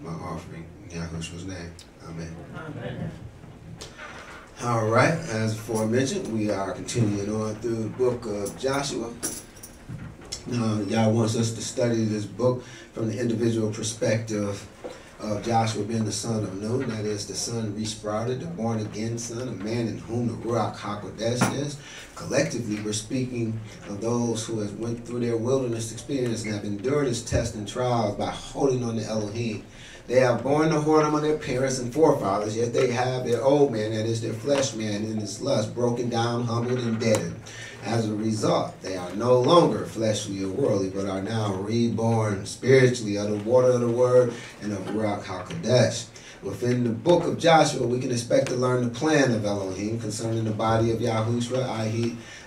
my offering in Yahushua's name. Amen. Amen. All right, as aforementioned, we are continuing on through the book of Joshua. Yah wants us to study this book from the individual perspective of Joshua being the son of Nun, that is, the son resprouted, the born-again son, a man in whom the Ruach Hakodesh is. Collectively, we're speaking of those who have went through their wilderness experience and have endured this test and trials by holding on to Elohim. They have borne the whoredom of their parents and forefathers, yet they have their old man, that is their flesh man, in his lust, broken down, humbled, and deadened. As a result, they are no longer fleshly or worldly, but are now reborn spiritually of the water of the word and of Ruach HaKodesh. Within the book of Joshua, we can expect to learn the plan of Elohim concerning the body of Yahushua,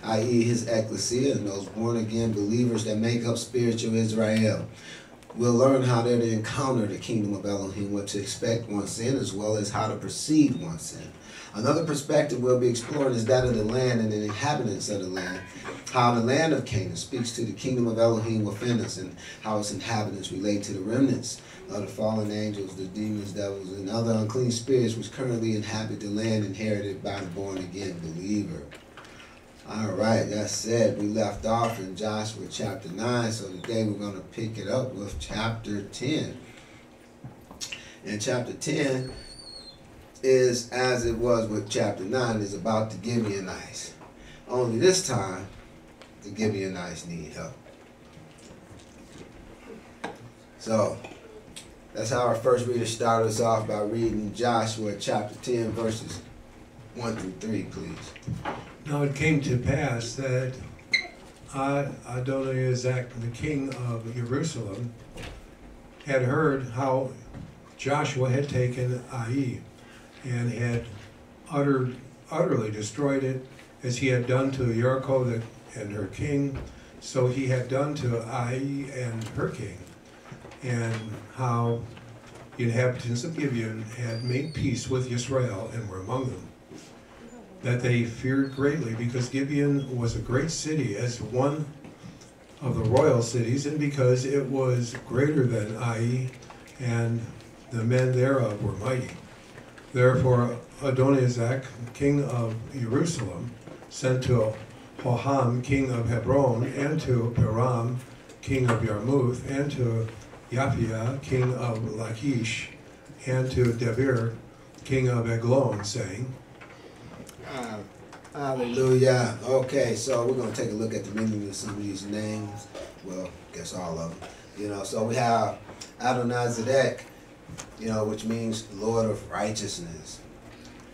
i.e. his ecclesia, and those born-again believers that make up spiritual Israel. We'll learn how they're to encounter the kingdom of Elohim, what to expect once sin, as well as how to perceive once sin. Another perspective we'll be exploring is that of the land and the inhabitants of the land, how the land of Canaan speaks to the kingdom of Elohim within us, and how its inhabitants relate to the remnants of the fallen angels, the demons, devils, and other unclean spirits which currently inhabit the land inherited by the born-again believer. All right, that said, we left off in Joshua chapter 9, so today we're going to pick it up with chapter 10. And chapter 10 is, as it was with chapter 9, is about the Gibeonites. Only this time, the Gibeonites need help. So, that's how our first reader started us off by reading Joshua chapter 10, verses 1 through 3, please. Now it came to pass that Adonizedek, the king of Jerusalem, had heard how Joshua had taken Ai and had utterly destroyed it, as he had done to Jericho and her king. So he had done to Ai and her king, and how the inhabitants of Gibeon had made peace with Yisrael and were among them. That they feared greatly, because Gibeon was a great city, as one of the royal cities, and because it was greater than Ai, and the men thereof were mighty. Therefore Adonizedek, king of Jerusalem, sent to Hoham, king of Hebron, and to Piram, king of Jarmuth, and to Yafia, king of Lachish, and to Debir, king of Eglon, saying, Hallelujah. Okay, so we're going to take a look at the meaning of some of these names. Well, I guess all of them. You know, so we have Adonizedek, you know, which means Lord of Righteousness.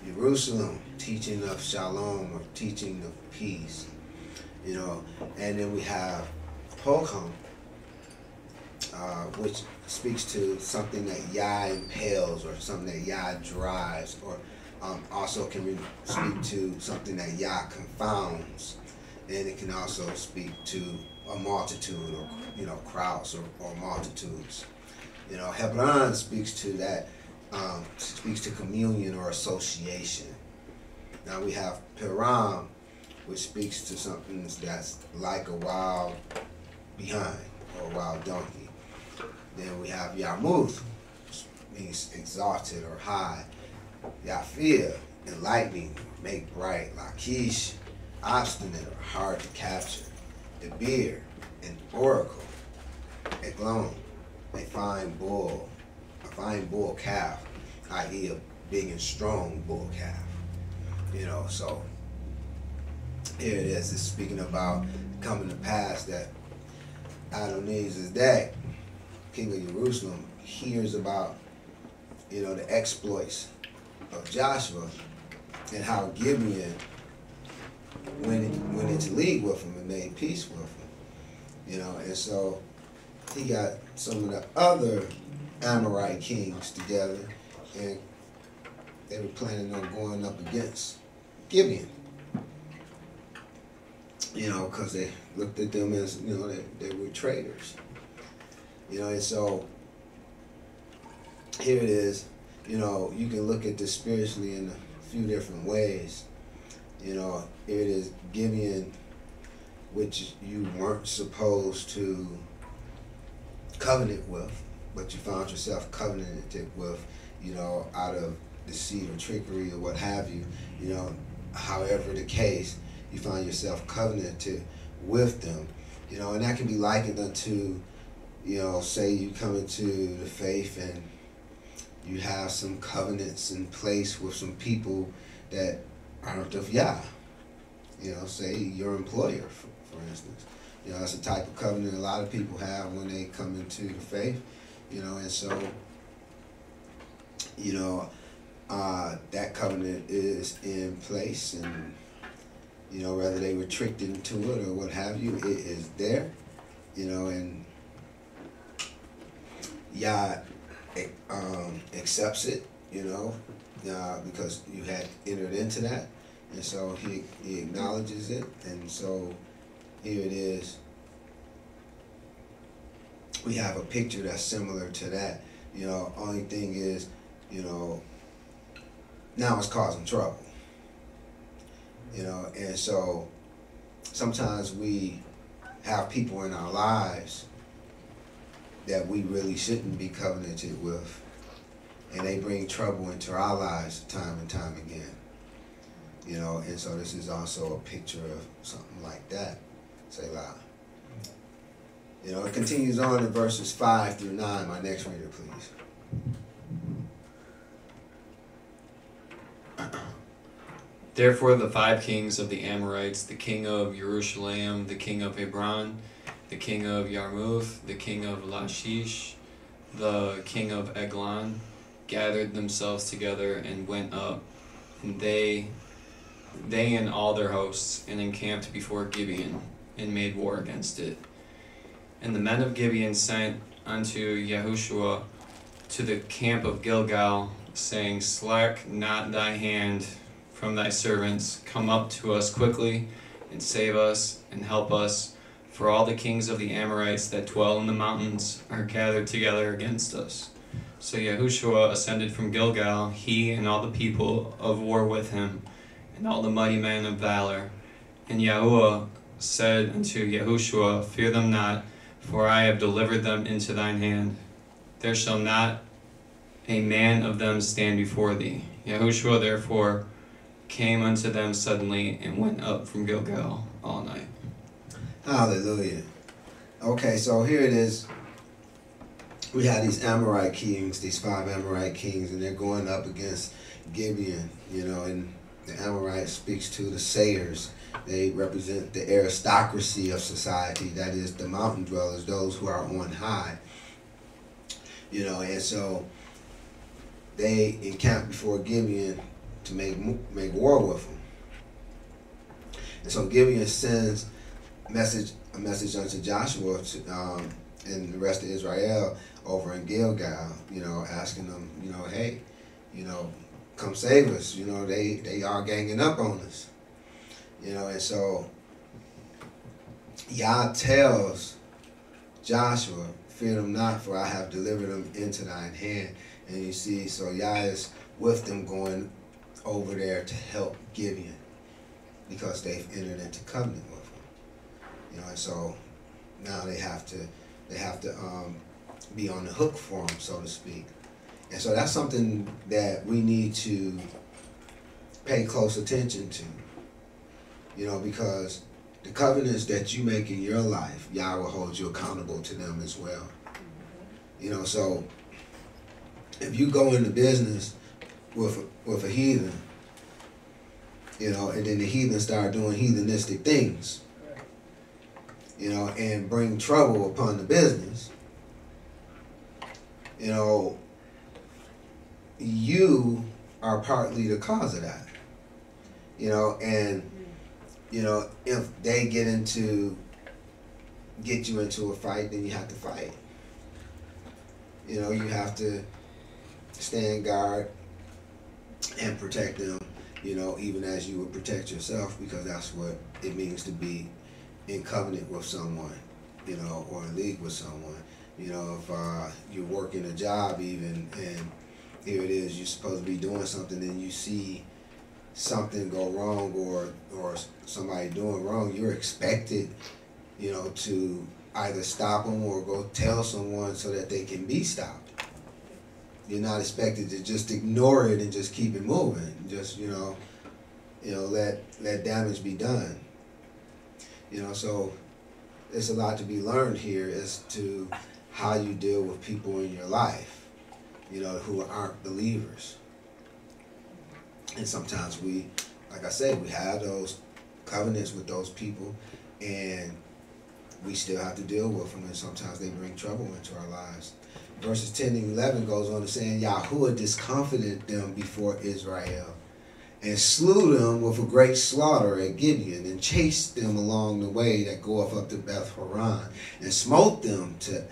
Jerusalem, teaching of Shalom, or teaching of peace. You know, and then we have Hoham, which speaks to something that Yah impels, or something that Yah drives, or also can speak to something that Yah confounds, and it can also speak to a multitude, or, you know, crowds, or multitudes. You know, Hebron speaks to that, speaks to communion or association. Now we have Piram, which speaks to something that's like a wild behind, or a wild donkey. Then we have Jarmuth, which means exalted or high. Yafia, enlightening, make bright. Lachish, obstinate or hard to capture. Debir, an oracle. Eglon, a fine bull calf, i.e. a big and strong bull calf. You know, so here it is. It's speaking about coming to pass that Adonizedek, king of Jerusalem, hears about, you know, the exploits of Joshua, and how Gibeon went into league with him and made peace with him, you know. And so he got some of the other Amorite kings together, and they were planning on going up against Gibeon, you know, because they looked at them as, you know, they were traitors, you know. And so here it is. You know, you can look at this spiritually in a few different ways. You know, it is Gibeon, which you weren't supposed to covenant with, but you found yourself covenanted with, you know, out of deceit or trickery or what have you, you know, however the case, you find yourself covenanted with them, you know, and that can be likened unto, you know, say you come into the faith and you have some covenants in place with some people that aren't of Yah, you know, say your employer, for instance. You know, that's the type of covenant a lot of people have when they come into the faith, you know, and so, you know, that covenant is in place, and, you know, whether they were tricked into it or what have you, it is there, you know, and Yah accepts it, you know, because you had entered into that, and so he acknowledges it, and so here it is. We have a picture that's similar to that. You know, only thing is, you know, now it's causing trouble. You know, and so sometimes we have people in our lives that we really shouldn't be covenanted with, and they bring trouble into our lives time and time again. You know, and so this is also a picture of something like that. Say loud. You know, it continues on in verses 5 through 9. My next reader, please. Therefore, the 5 kings of the Amorites, the king of Jerusalem, the king of Hebron, the king of Jarmuth, the king of Lachish, the king of Eglon, gathered themselves together and went up, and they and all their hosts, and encamped before Gibeon, and made war against it. And the men of Gibeon sent unto Yahushua to the camp of Gilgal, saying, Slack not thy hand from thy servants, come up to us quickly, and save us, and help us, for all the kings of the Amorites that dwell in the mountains are gathered together against us. So Yahushua ascended from Gilgal, he and all the people of war with him, and all the mighty men of valor. And Yahuwah said unto Yahushua, Fear them not, for I have delivered them into thine hand. There shall not a man of them stand before thee. Yahushua therefore came unto them suddenly, and went up from Gilgal all night. Hallelujah. Okay, so here it is. We have these Amorite kings, these 5 Amorite kings, and they're going up against Gibeon, you know, and the Amorite speaks to the sayers. They represent the aristocracy of society, that is the mountain dwellers, those who are on high. You know, and so they encamped before Gibeon to make war with them. And so Gibeon sends a message unto Joshua and the rest of Israel over in Gilgal, you know, asking them, you know, hey, you know, come save us, you know, they are ganging up on us. You know, and so Yah tells Joshua, Fear them not, for I have delivered them into thine hand. And you see, so Yah is with them going over there to help Gibeon because they've entered into covenant with him. You know, and so now they have to be on the hook for him, so to speak. And so that's something that we need to pay close attention to. You know, because the covenants that you make in your life, Yah will hold you accountable to them as well. You know, so if you go into business with a heathen, you know, and then the heathen start doing heathenistic things, you know, and bring trouble upon the business, you know, you are partly the cause of that. You know, and you know, if they get you into a fight, then you have to fight. You know, you have to stand guard and protect them, you know, even as you would protect yourself, because that's what it means to be in covenant with someone, you know, or in league with someone. You know, if you're working a job even, and here it is, you're supposed to be doing something, and you see something go wrong or somebody doing wrong, you're expected, you know, to either stop them or go tell someone so that they can be stopped. You're not expected to just ignore it and just keep it moving. Just, you know, let damage be done. So there's a lot to be learned here as to how you deal with people in your life, who aren't believers. And sometimes we, like I said, we have those covenants with those people, and we still have to deal with them, and sometimes they bring trouble into our lives. Verses 10 and 11 goes on to saying, Yahuwah discomfited them before Israel, and slew them with a great slaughter at Gibeon, and chased them along the way that goeth up to Beth Horon, and smote them to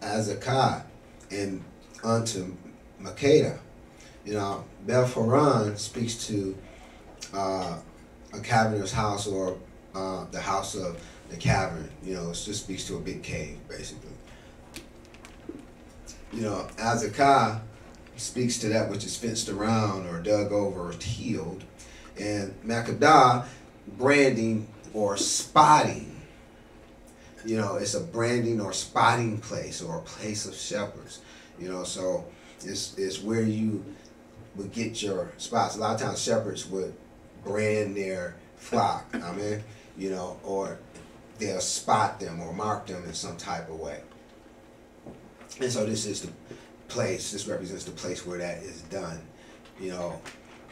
Azekah and unto Makkedah. Beth Horon speaks to a caverner's house, or the house of the cavern. It just speaks to a big cave, basically. Azekah speaks to that which is fenced around or dug over or healed. And Makkedah, branding or spotting. It's a branding or spotting place, or a place of shepherds. So it's where you would get your spots. A lot of times shepherds would brand their flock, or they'll spot them or mark them in some type of way. And so this is the place, this represents the place where that is done.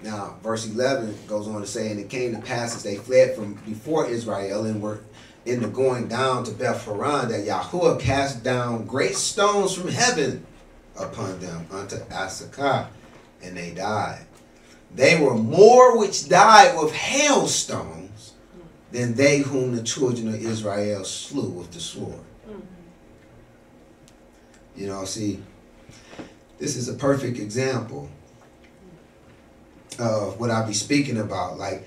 Now verse 11 goes on to say, and it came to pass as they fled from before Israel and were in the going down to Beth Horon, that Yahuwah cast down great stones from heaven upon them unto Azekah, and they died. They were more which died with hailstones than they whom the children of Israel slew with the sword. See, this is a perfect example of what I'll be speaking about. Like,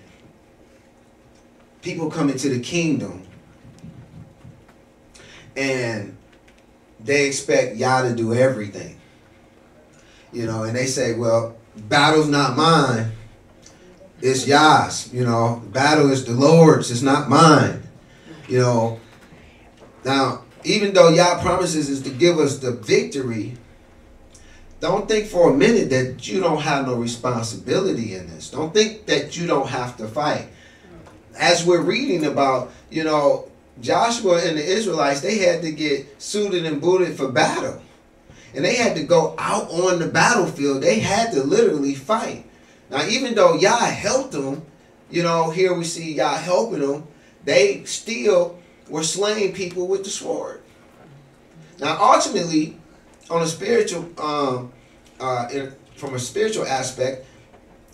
people come into the kingdom and they expect Yah to do everything. And they say, well, battle's not mine, it's Yah's. Battle is the Lord's, it's not mine. Now, even though Yah promises is to give us the victory, don't think for a minute that you don't have no responsibility in this. Don't think that you don't have to fight. As we're reading about, Joshua and the Israelites, they had to get suited and booted for battle. And they had to go out on the battlefield. They had to literally fight. Now, even though Yah helped them, here we see Yah helping them, they still were slaying people with the sword. Now, ultimately, on a spiritual, from a spiritual aspect,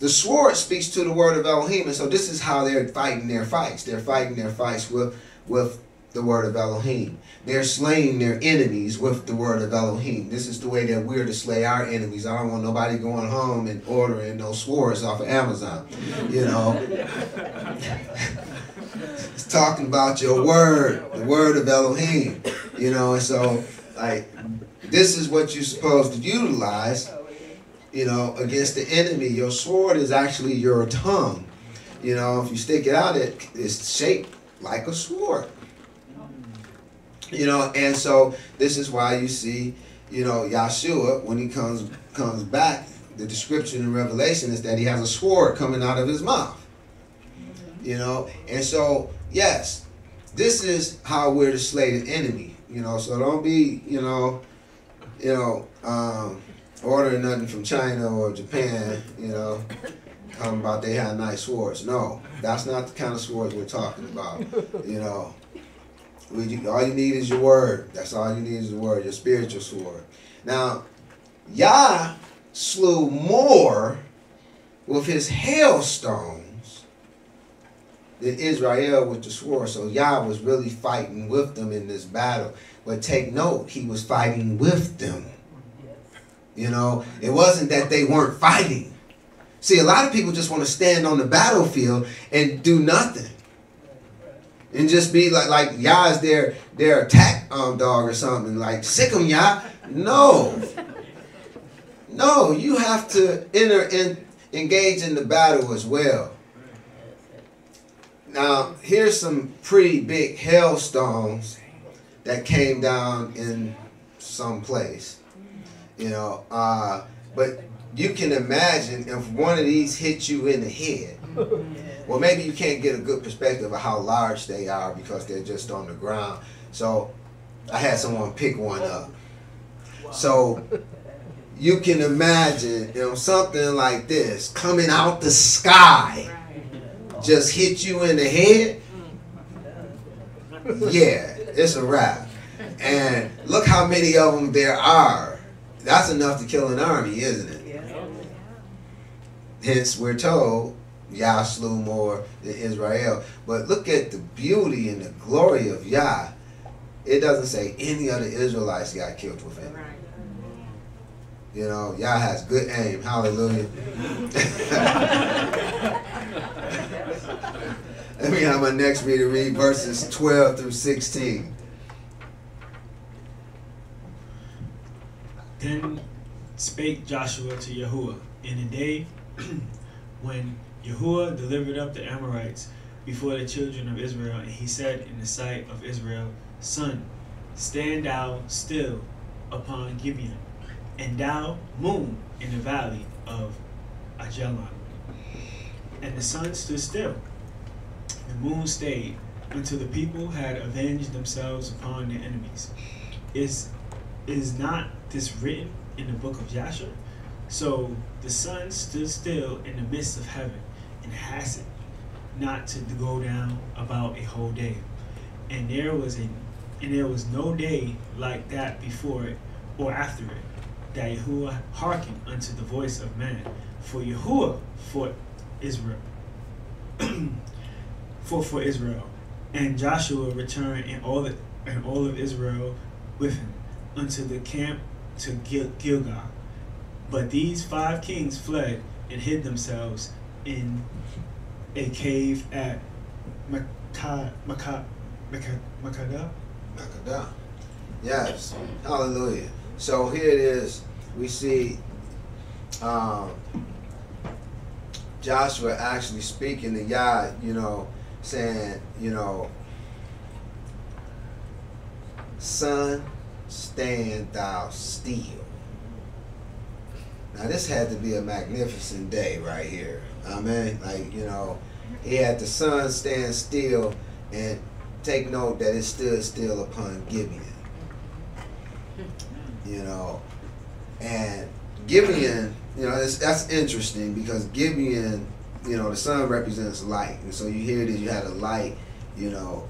the sword speaks to the word of Elohim, and so this is how they're fighting their fights. They're fighting their fights with the word of Elohim. They're slaying their enemies with the word of Elohim. This is the way that we're to slay our enemies. I don't want nobody going home and ordering those swords off of Amazon. It's talking about your word, the word of Elohim. And so, like, this is what you're supposed to utilize, against the enemy. Your sword is actually your tongue. If you stick it out, it's shaped like a sword. And so this is why you see, Yahushua, when he comes back, the description in Revelation is that he has a sword coming out of his mouth. And so, yes, this is how we're to slay the enemy. So don't be, ordering nothing from China or Japan, talking about they have nice swords. No, that's not the kind of swords we're talking about. All you need is your word. That's all you need is the word, your spiritual sword. Now, Yah slew more with his hailstones than Israel with the sword. So Yah was really fighting with them in this battle. But take note, he was fighting with them. It wasn't that they weren't fighting. See, a lot of people just want to stand on the battlefield and do nothing. And just be like Yah is their attack dog or something. Like, sick 'em, Yah. No. No, you have to engage in the battle as well. Now, here's some pretty big hailstones that came down in some place, you know. But you can imagine if one of these hit you in the head. Well, maybe you can't get a good perspective of how large they are because they're just on the ground. So I had someone pick one up. So you can imagine, you know, something like this coming out the sky just hit you in the head. Yeah, it's a wrap. And look how many of them there are. That's enough to kill an army, isn't it? Hence, we're told Yah slew more than Israel. But look at the beauty and the glory of Yah. It doesn't say any other Israelites got killed with him. You know, Yah has good aim. Hallelujah. Let me have my next reader read verses 12 through 16. Then spake Joshua to Yahuwah in the day when Yahuwah delivered up the Amorites before the children of Israel, and he said in the sight of Israel, Sun, stand thou still upon Gibeon, and thou moon in the valley of Aijalon. And the sun stood still, the moon stayed, until the people had avenged themselves upon their enemies. Is not this written in the book of Joshua? So the sun stood still in the midst of heaven, and hastened not to go down about a whole day. And there was no day like that before it or after it, that Yahuwah hearkened unto the voice of man. For Yahuwah fought Israel. for Israel. And Joshua returned and all of Israel with him unto the camp to Gilgal. But these 5 kings fled and hid themselves in a cave at Makkedah. Makkedah. Yes. Hallelujah. So here it is. We see Joshua actually speaking to Yah, you know, saying, you know, Son, stand thou still. Now this had to be a magnificent day right here. Amen. Like, you know, he had the sun stand still, and take note that it stood still upon Gibeon. You know, and Gibeon, you know, that's interesting because Gibeon, you know, the sun represents light. And so you hear that you had a light, you know,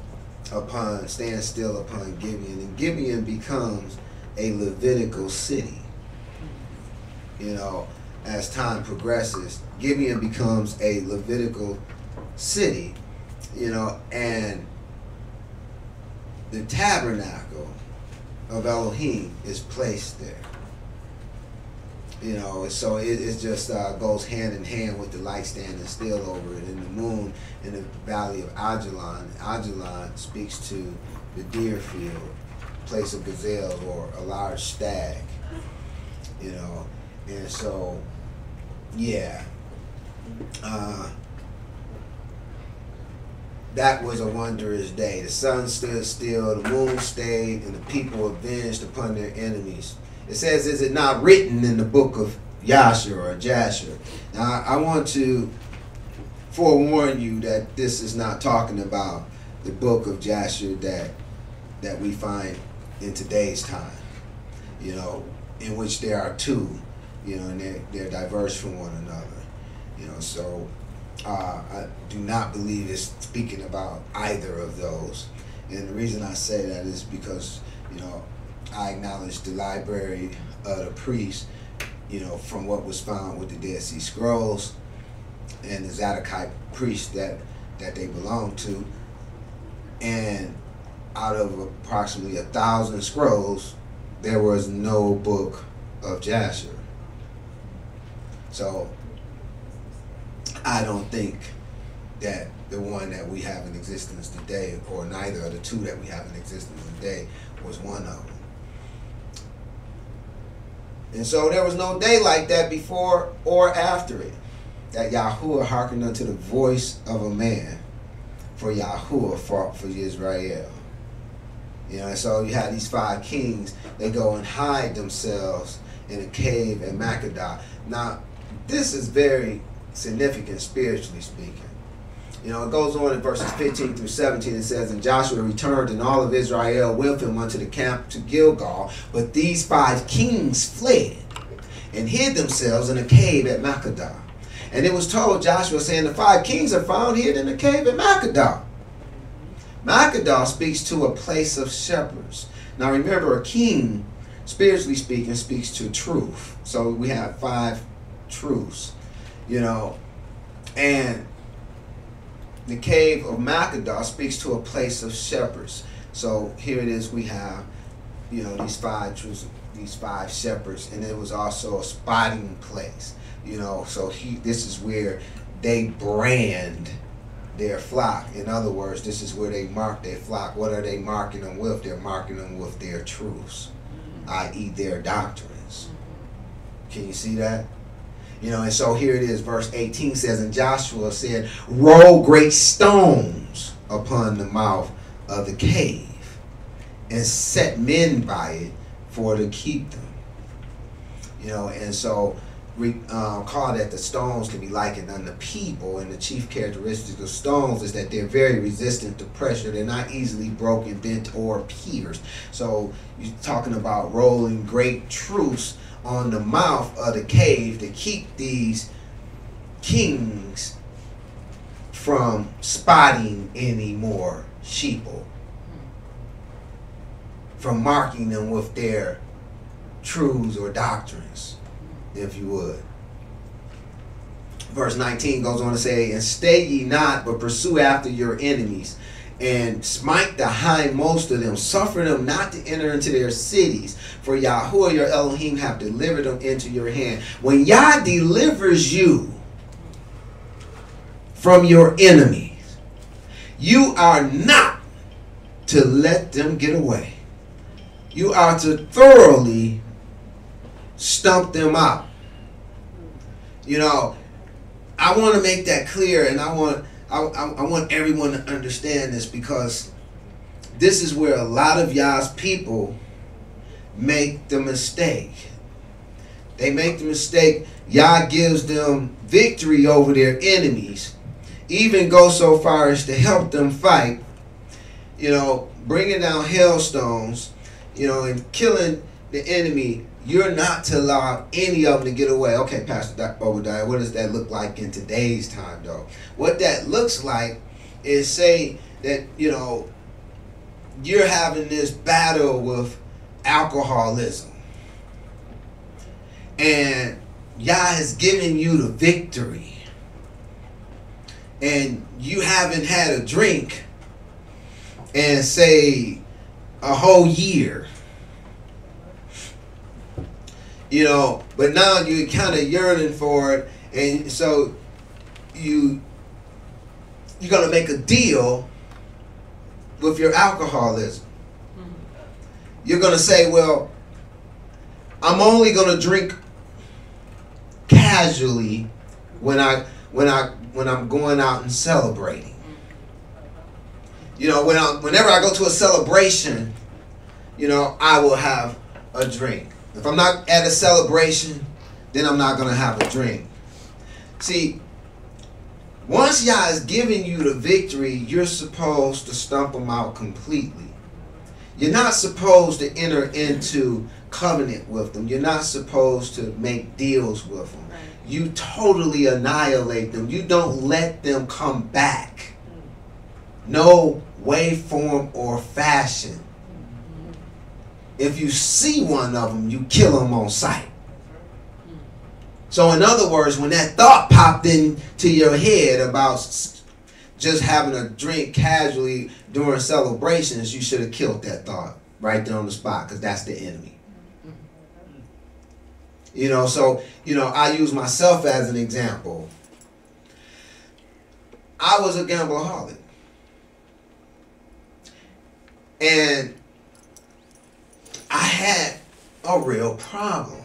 upon, stand still upon Gibeon. And Gibeon becomes a Levitical city. You know, as time progresses, Gibeon becomes a Levitical city, you know, and the tabernacle of Elohim is placed there. You know, so it just goes hand in hand with the light standing still over it, and the moon in the valley of Aijalon. Aijalon speaks to the deer field, place of gazelles or a large stag. You know, and so, yeah. That was a wondrous day. The sun stood still, the moon stayed, and the people avenged upon their enemies. It says, is it not written in the book of Joshua or Joshua? Now, I want to forewarn you that this is not talking about the book of Joshua that we find in today's time, you know, in which there are 2, you know, and they're diverse from one another, you know, so... I do not believe it's speaking about either of those. And the reason I say that is because, you know, I acknowledge the library of the priests, you know, from what was found with the Dead Sea Scrolls and the Zadokite priests that they belong to. And out of approximately 1,000 scrolls, there was no book of Jasher. So... I don't think that the one that we have in existence today, or neither of the 2 that we have in existence today, was one of them. And so there was no day like that before or after it, that Yahuwah hearkened unto the voice of a man, for Yahuwah fought for Israel. You know, and so you have these five kings. They go and hide themselves in a cave in Makkedah. Now, this is very significant spiritually speaking. You know, it goes on in verses 15 through 17. It says, "And Joshua returned and all of Israel with him unto the camp to Gilgal. But these five kings fled and hid themselves in a cave at Makkedah. And it was told Joshua, saying, the five kings are found hid in a cave at Makkedah." Makkedah speaks to a place of shepherds. Now remember, a king, spiritually speaking, speaks to truth. So we have five truths, you know. And the cave of Makkedah speaks to a place of shepherds. So here it is, we have, you know, these five truths, these five shepherds. And it was also a spotting place, you know. So this is where they brand their flock. In other words, this is where they mark their flock. What are they marking them with? They're marking them with their truths, i.e. their doctrines. Can you see that? You know, and so here it is, verse 18 says, "And Joshua said, roll great stones upon the mouth of the cave, and set men by it for to keep them." You know, and so recall that the stones can be likened unto people, and the chief characteristic of stones is that they're very resistant to pressure. They're not easily broken, bent, or pierced. So you're talking about rolling great truths on the mouth of the cave to keep these kings from spotting any more sheeple, from marking them with their truths or doctrines, if you would. Verse 19 goes on to say, "And stay ye not, but pursue after your enemies, and smite the hindmost of them. Suffer them not to enter into their cities, for Yahuwah your Elohim have delivered them into your hand." When Yah delivers you from your enemies, you are not to let them get away. You are to thoroughly stump them out. You know, I want to make that clear, and I want everyone to understand this, because this is where a lot of y'all's people make the mistake. They make the mistake. Yah gives them victory over their enemies, even go so far as to help them fight, you know, bringing down hailstones, you know, and killing the enemy. You're not to allow any of them to get away. Okay, Pastor Obadiah, what does that look like in today's time, though? What that looks like is, say that, you know, you're having this battle with alcoholism, and Yah has given you the victory, and you haven't had a drink in, say, a whole year. You know, but now you're kind of yearning for it, and so you're gonna make a deal with your alcoholism. You're gonna say, "Well, I'm only gonna drink casually when I'm going out and celebrating." You know, whenever I go to a celebration, you know, I will have a drink. If I'm not at a celebration, then I'm not going to have a drink. See, once Yah is giving you the victory, you're supposed to stomp them out completely. You're not supposed to enter into covenant with them. You're not supposed to make deals with them. You totally annihilate them. You don't let them come back. No way, form, or fashion. If you see one of them, you kill them on sight. So in other words, when that thought popped into your head about just having a drink casually during celebrations, you should have killed that thought right there on the spot, because that's the enemy. You know, so, you know, I use myself as an example. I was a gambleaholic. And I had a real problem.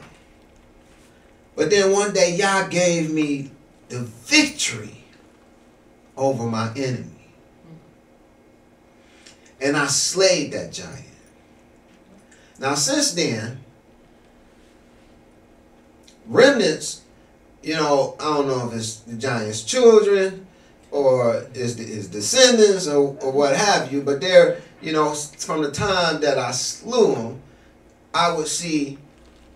But then one day, Yah gave me the victory over my enemy. And I slayed that giant. Now, since then, remnants, you know, I don't know if it's the giant's children or his descendants or what have you, but they're, you know, from the time that I slew him, I would see,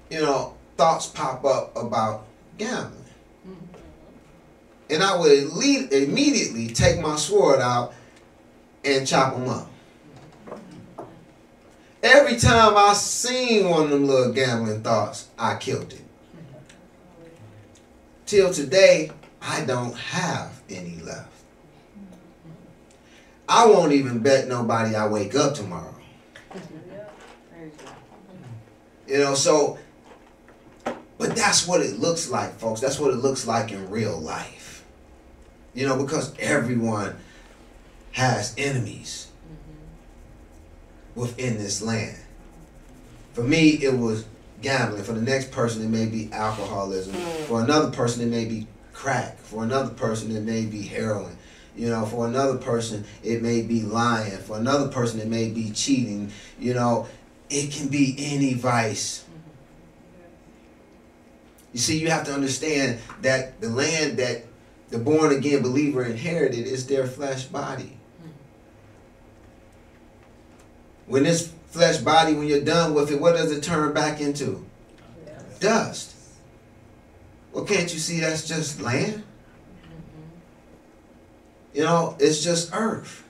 you know, thoughts pop up about gambling. And I would immediately take my sword out and chop them up. Every time I seen one of them little gambling thoughts, I killed it. Till today, I don't have any left. I won't even bet nobody I wake up tomorrow. You know, so, but that's what it looks like, folks. That's what it looks like in real life. You know, because everyone has enemies within this land. For me, it was gambling. For the next person, it may be alcoholism. For another person, it may be crack. For another person, it may be heroin. You know, for another person, it may be lying. For another person, it may be cheating. You know, it can be any vice. You see, you have to understand that the land that the born-again believer inherited is their flesh body. When this flesh body, when you're done with it, what does it turn back into? Dust. Dust. Well, can't you see that's just land? You know, it's just earth.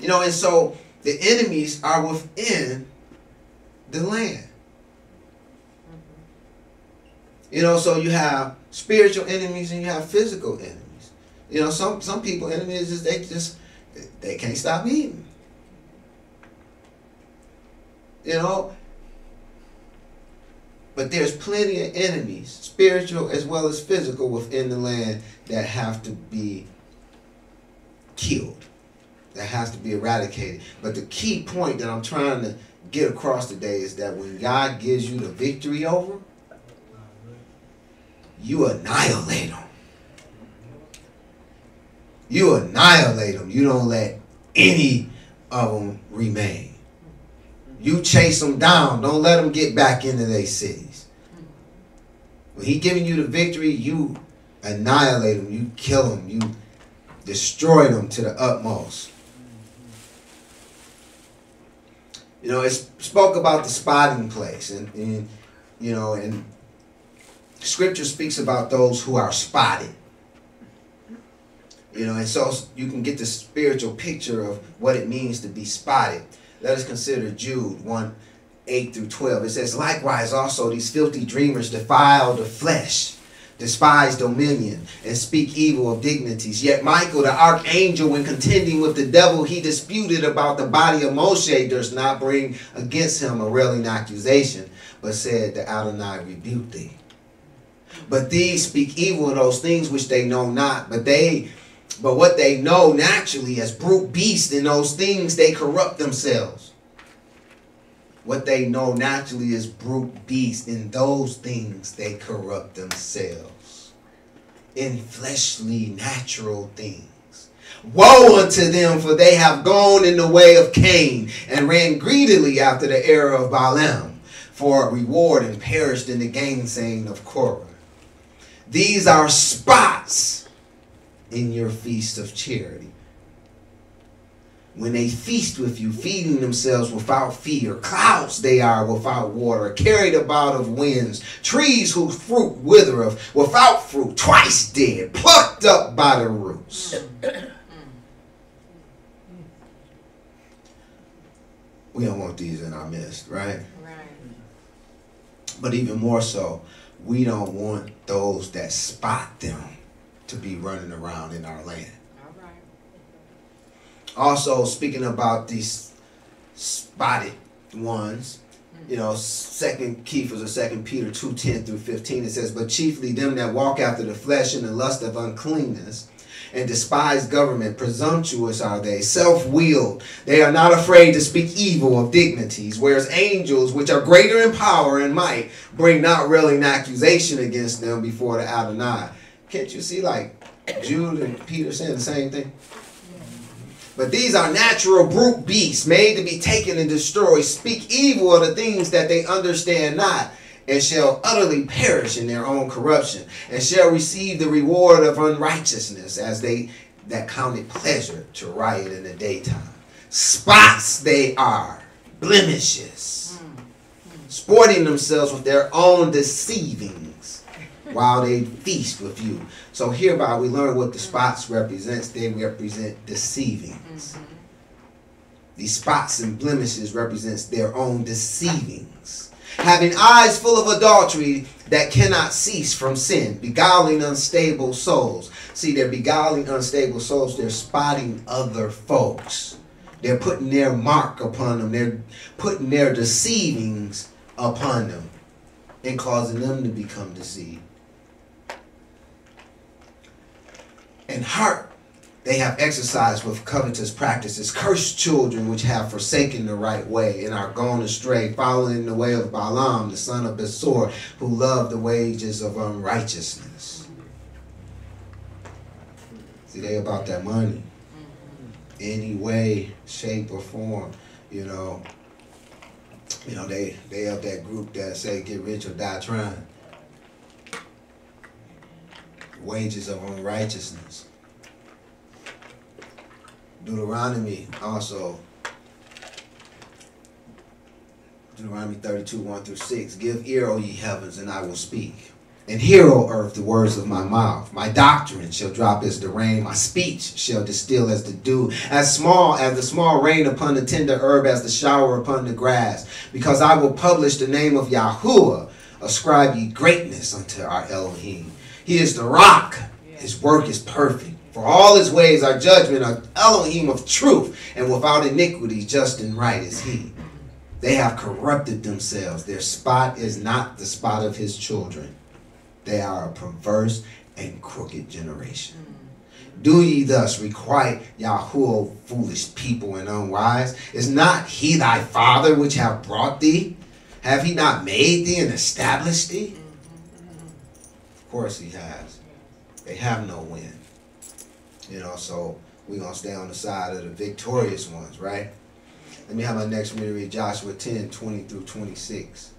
You know, and so the enemies are within the land. You know, so you have spiritual enemies and you have physical enemies. You know, some people enemies is they can't stop eating. You know, but there's plenty of enemies, spiritual as well as physical, within the land that have to be killed, that has to be eradicated. But the key point that I'm trying to get across today is that when God gives you the victory over, you annihilate them. You annihilate them. You don't let any of them remain. You chase them down. Don't let them get back into their cities. When he's giving you the victory, you annihilate them. You kill them. You destroy them to the utmost. You know, it spoke about the spotting place. And you know, and Scripture speaks about those who are spotted. You know, and so you can get the spiritual picture of what it means to be spotted. Let us consider Jude 1:8-12. It says, likewise also these filthy dreamers defile the flesh, despise dominion, and speak evil of dignities. Yet Michael, the archangel, when contending with the devil, he disputed about the body of Moshe, durst not bring against him a railing accusation, but said, the Adonai rebuked thee. But these speak evil of those things which they know not. But what they know naturally as brute beasts, in those things they corrupt themselves. What they know naturally as brute beasts, in those things they corrupt themselves. In fleshly, natural things. Woe unto them, for they have gone in the way of Cain, and ran greedily after the error of Balaam, for a reward, and perished in the gainsaying of Korah. These are spots in your feast of charity. When they feast with you, feeding themselves without fear, clouds they are without water, carried about of winds, trees whose fruit withereth, without fruit, twice dead, plucked up by the roots. We don't want these in our midst, right? Right. But even more so, we don't want those that spot them to be running around in our land. All right. Also, speaking about these spotted ones, you know, 2 Kephas or 2 Peter 2:10-15, it says, but chiefly them that walk after the flesh in the lust of uncleanness, and despise government, presumptuous are they, self-willed. They are not afraid to speak evil of dignities, whereas angels, which are greater in power and might, bring not railing accusation against them before the Adonai. Can't you see, like, Jude and Peter saying the same thing? But these are natural brute beasts made to be taken and destroyed, speak evil of the things that they understand not, and shall utterly perish in their own corruption, and shall receive the reward of unrighteousness, as they that count it pleasure to riot in the daytime. Spots they are, blemishes, sporting themselves with their own deceivings, while they feast with you. So hereby we learn what the spots represents. They represent deceivings. These spots and blemishes represents their own deceivings. Having eyes full of adultery that cannot cease from sin, beguiling unstable souls. See, they're beguiling unstable souls. They're spotting other folks. They're putting their mark upon them. They're putting their deceivings upon them and causing them to become deceived. And heart they have exercised with covetous practices, cursed children which have forsaken the right way and are gone astray, following the way of Balaam, the son of Beor, who loved the wages of unrighteousness. See, they about that money. Any way, shape, or form, you know, they of that group that say get rich or die trying. Wages of unrighteousness. Deuteronomy also, Deuteronomy 32:1-6, give ear, O ye heavens, and I will speak. And hear, O earth, the words of my mouth. My doctrine shall drop as the rain. My speech shall distill as the dew. As the small rain upon the tender herb, as the shower upon the grass. Because I will publish the name of Yahuwah. Ascribe ye greatness unto our Elohim. He is the rock. His work is perfect. For all his ways are judgment, are Elohim of truth, and without iniquity, just and right is he. They have corrupted themselves. Their spot is not the spot of his children. They are a perverse and crooked generation. Do ye thus requite Yahuwah, foolish people and unwise? Is not he thy father which hath brought thee? Have he not made thee and established thee? Of course he has. They have no wind. You know, so we're going to stay on the side of the victorious ones, right? Let me have my next one to read Joshua 10:20-26.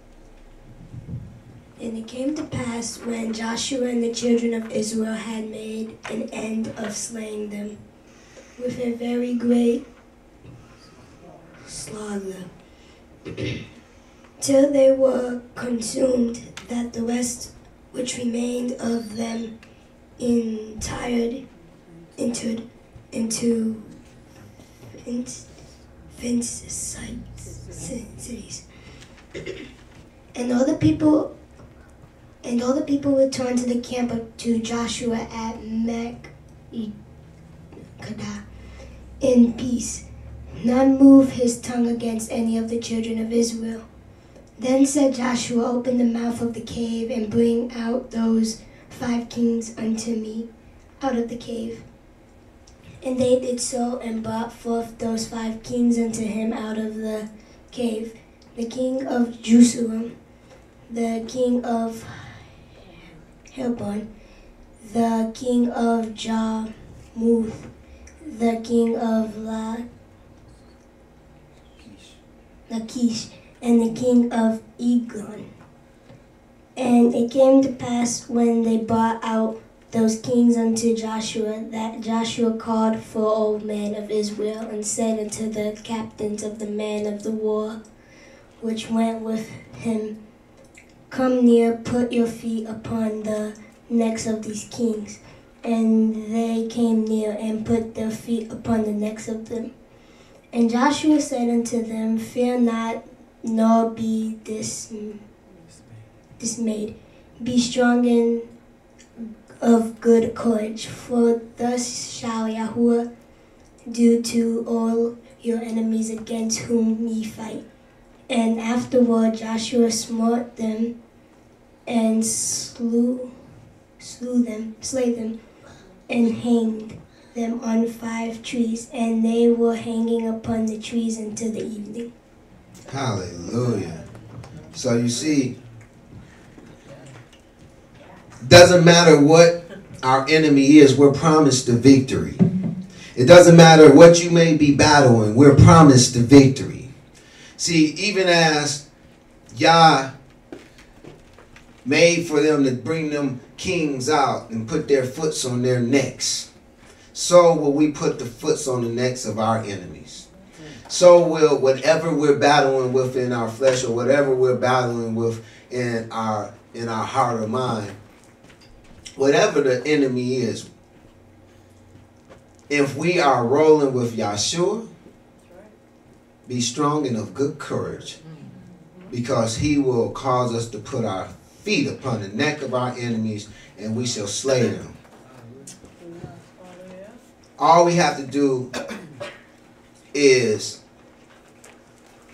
And it came to pass when Joshua and the children of Israel had made an end of slaying them with a very great slaughter, till they were consumed, that the rest which remained of them entered into fenced cities. And all the people returned to the camp to Joshua at Makkedah in peace. None moved his tongue against any of the children of Israel. Then said Joshua, open the mouth of the cave, and bring out those 5 kings unto me out of the cave. And they did so, and brought forth those 5 kings unto him out of the cave, the king of Jerusalem, the king of Helbon, the king of Jarmuth, the king of Lachish, and the king of Eglon. And it came to pass when they brought out those kings unto Joshua, that Joshua called for all men of Israel, and said unto the captains of the men of the war, which went with him, come near, put your feet upon the necks of these kings. And they came near, and put their feet upon the necks of them. And Joshua said unto them, fear not, nor be dismayed. Be strong and of good courage, for thus shall Yahuwah do to all your enemies against whom ye fight. And afterward Joshua smote them and slayed them, and hanged them on 5 trees, and they were hanging upon the trees until the evening. Hallelujah. So you see, doesn't matter what our enemy is, we're promised the victory. It doesn't matter what you may be battling, we're promised the victory. See, even as Yah made for them to bring them kings out and put their foots on their necks, so will we put the foots on the necks of our enemies. So will whatever we're battling with in our flesh, or whatever we're battling with in our heart or mind, whatever the enemy is, if we are rolling with Yahushua, be strong and of good courage, because he will cause us to put our feet upon the neck of our enemies, and we shall slay them. All we have to do is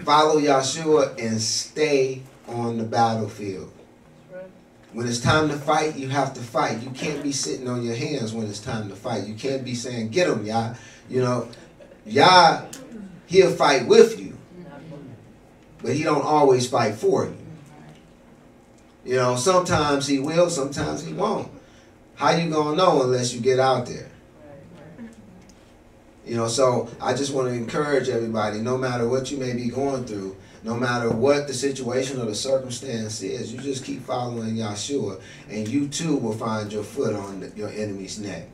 follow Yahushua and stay on the battlefield. When it's time to fight, you have to fight. You can't be sitting on your hands when it's time to fight. You can't be saying, get him, Yah. You know, Yah, he'll fight with you, but he don't always fight for you. You know, sometimes he will, sometimes he won't. How you gonna know unless you get out there? You know, so I just want to encourage everybody, no matter what you may be going through, no matter what the situation or the circumstance is, you just keep following Yahushua, and you too will find your foot on your enemy's neck.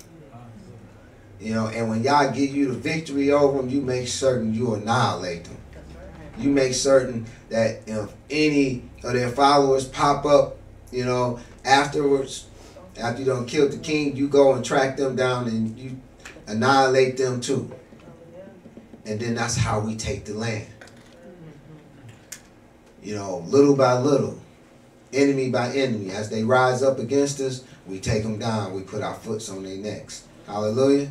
You know, and when Yah give you the victory over them, you make certain you annihilate them. You make certain that if any of their followers pop up, you know, afterwards, after you done killed the king, you go and track them down and you annihilate them too. And then that's how we take the land. You know, little by little, enemy by enemy. As they rise up against us, we take them down. We put our foots on their necks. Hallelujah.